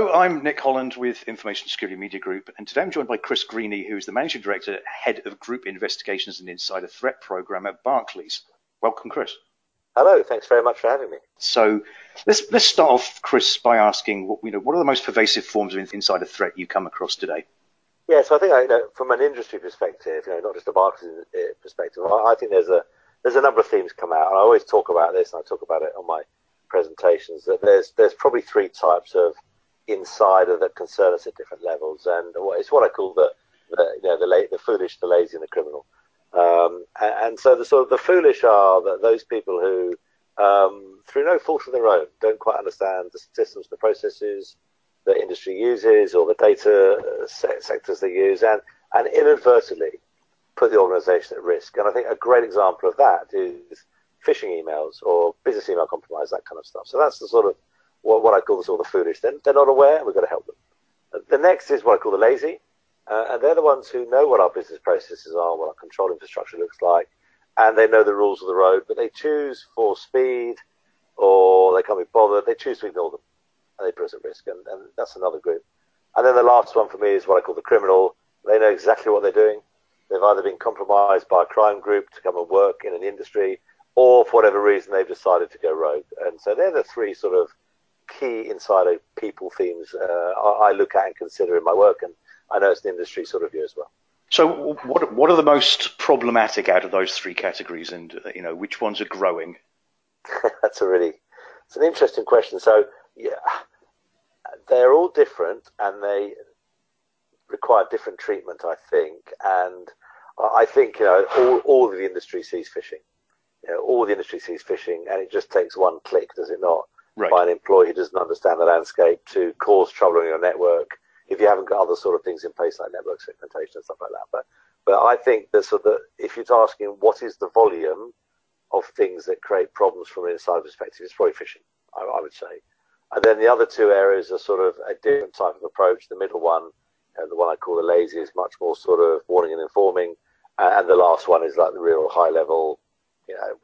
Hello, I'm Nick Holland with Information Security Media Group, and today I'm joined by Chris Greeney, who is the Managing Director, Head of Group Investigations and Insider Threat Program at Barclays. Welcome, Chris. Hello, thanks very much for having me. So let's start off, Chris, by asking what are the most pervasive forms of insider threat you come across today? Yeah, so I think from an industry perspective, not just a Barclays perspective, I think there's a number of themes come out. I always talk about this, and I talk about it on my presentations, that there's probably three types of insider that concern us at different levels, and it's what I call the foolish, the lazy, and the criminal. And so the foolish are those people who, through no fault of their own, don't quite understand the systems, the processes the industry uses, or the data sectors they use, and inadvertently put the organisation at risk. And I think a great example of that is phishing emails or business email compromise, that kind of stuff. So that's the sort of what I call the sort of foolish. They're not aware, and we've got to help them. The next is what I call the lazy. And they're the ones who know what our business processes are, what our control infrastructure looks like, and they know the rules of the road, but they choose for speed, or they can't be bothered, they choose to ignore them, and they put us at risk, and that's another group. And then the last one for me is what I call the criminal. They know exactly what they're doing. They've either been compromised by a crime group to come and work in an industry, or for whatever reason, they've decided to go rogue. And so they're the three sort of key insider people themes I look at and consider in my work, and I know it's an industry sort of view as well. So what are the most problematic out of those three categories, and which ones are growing? It's an interesting question. So yeah, they're all different and they require different treatment, I think. And I think all of the industry sees phishing. All the industry sees phishing, and it just takes one click, does it not? Right. By an employee who doesn't understand the landscape to cause trouble in your network, if you haven't got other sort of things in place like network segmentation and stuff like that. But I think that sort of if you're asking what is the volume of things that create problems from an insider perspective, it's probably phishing, I would say. And then the other two areas are sort of a different type of approach. The middle one, the one I call the lazy, is much more sort of warning and informing. And the last one is like the real high level,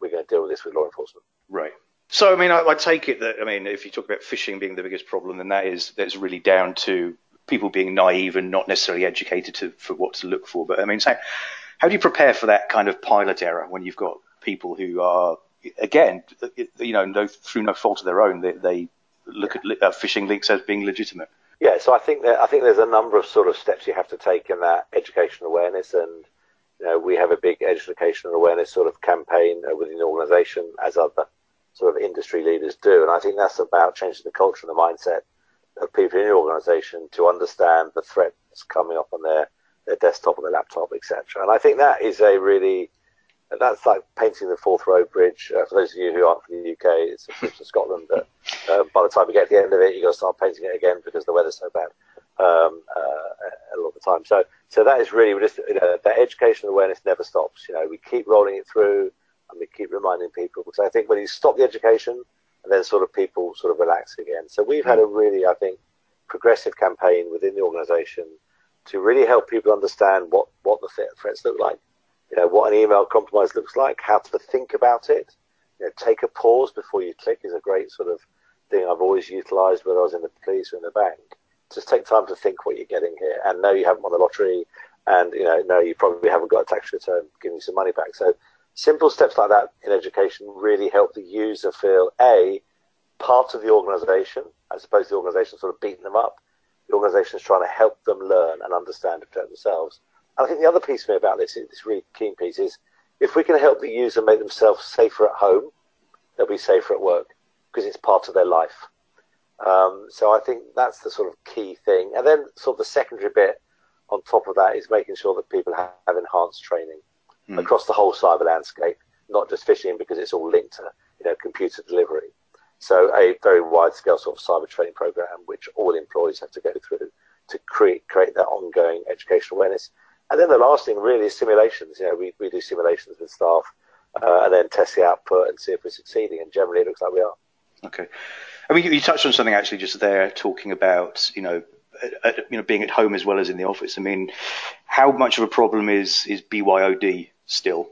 we're going to deal with this with law enforcement. Right. So, I take it that, if you talk about phishing being the biggest problem, then that's really down to people being naive and not necessarily educated for what to look for. But how do you prepare for that kind of pilot error when you've got people who are, again, through no fault of their own, they look at phishing links as being legitimate? Yeah, so I think there's a number of sort of steps you have to take in that education awareness, and we have a big education awareness sort of campaign within the organisation, as other sort of industry leaders do, and I think that's about changing the culture and the mindset of people in your organisation to understand the threats coming up on their desktop and their laptop, etc. And I think that is that's like painting the Forth Road Bridge. For those of you who aren't from the UK, it's a bridge to Scotland. But by the time you get to the end of it, you've got to start painting it again because the weather's so bad a lot of the time. So that is really just that educational awareness never stops. We keep rolling it through and we keep reminding people, because I think when you stop the education, and then sort of people sort of relax again. So we've had a really, I think, progressive campaign within the organisation to really help people understand what the threats look like, what an email compromise looks like, how to think about it. Take a pause before you click is a great sort of thing I've always utilised, whether I was in the police or in the bank. Just take time to think what you're getting here, and no, you haven't won the lottery, and no, you probably haven't got a tax return giving you some money back. So simple steps like that in education really help the user feel, A, part of the organisation, as opposed to the organisation sort of beating them up. The organisation is trying to help them learn and understand and protect themselves. And I think the other piece for me about this really keen piece is, if we can help the user make themselves safer at home, they'll be safer at work, because it's part of their life. So I think that's the sort of key thing. And then sort of the secondary bit on top of that is making sure that people have enhanced training across the whole cyber landscape, not just phishing, because it's all linked to computer delivery. So a very wide-scale sort of cyber training program, which all employees have to go through to create that ongoing educational awareness. And then the last thing really is simulations. We do simulations with staff and then test the output and see if we're succeeding. And generally, it looks like we are. Okay. You touched on something actually just there, talking about being at home as well as in the office. How much of a problem is BYOD still?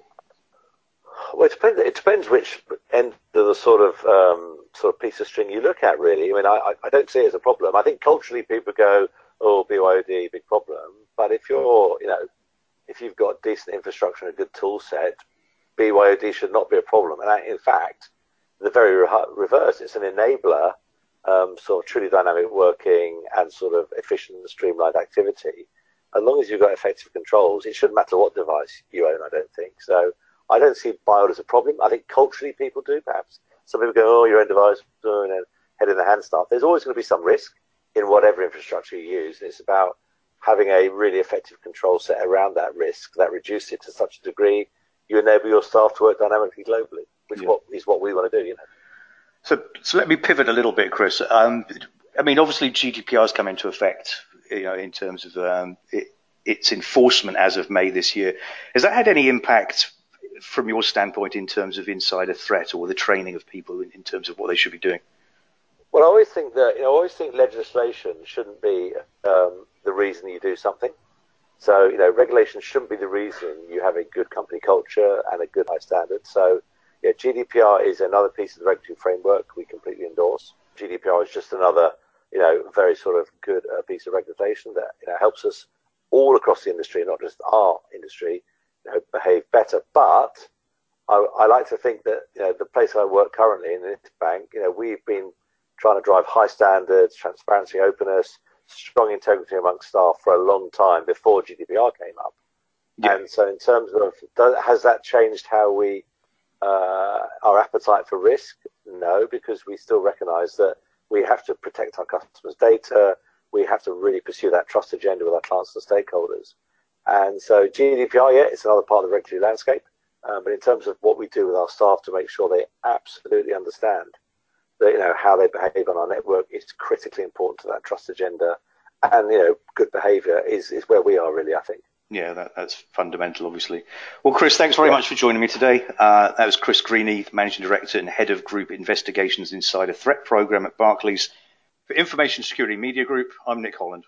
Well, it depends which end of the sort of sort of piece of string you look at, really. I mean, I don't see it as a problem. I think culturally people go, oh, BYOD, big problem. But if you're, you know, if you've got decent infrastructure and a good tool set, BYOD should not be a problem. And in fact, the very reverse, it's an enabler, sort of truly dynamic working and sort of efficient and streamlined activity. As long as you've got effective controls, it shouldn't matter what device you own, I don't think. So I don't see BYOD as a problem. I think culturally people do, perhaps. Some people go, oh, your own device, and then head in the hand stuff. There's always going to be some risk in whatever infrastructure you use. And it's about having a really effective control set around that risk that reduces it to such a degree you enable your staff to work dynamically globally, which is what we want to do, you know. So let me pivot a little bit, Chris. I mean, obviously GDPR has come into effect, you know, in terms of its enforcement as of May this year. Has that had any impact from your standpoint in terms of insider threat or the training of people in terms of what they should be doing? Well, I always think that, you know, I always think legislation shouldn't be the reason you do something. So, you know, regulation shouldn't be the reason you have a good company culture and a good high standard. So, yeah, GDPR is another piece of the regulatory framework we completely endorse. GDPR is just another, you know, very sort of good piece of regulation that, you know, helps us all across the industry, not just our industry, you know, behave better. But I like to think that, you know, the place I work currently in this bank, you know, we've been trying to drive high standards, transparency, openness, strong integrity amongst staff for a long time before GDPR came up. Yeah. And so in terms of, has that changed how we, our appetite for risk? No, because we still recognize that we have to protect our customers' data. We have to really pursue that trust agenda with our clients and stakeholders. And so GDPR, yeah, it's another part of the regulatory landscape. But in terms of what we do with our staff to make sure they absolutely understand that, you know, how they behave on our network is critically important to that trust agenda. And, you know, good behavior is where we are really, I think. Yeah, that's fundamental, obviously. Well, Chris, thanks very much for joining me today. That was Chris Greeney, Managing Director and Head of Group Investigations Insider Threat Program at Barclays. For Information Security Media Group, I'm Nick Holland.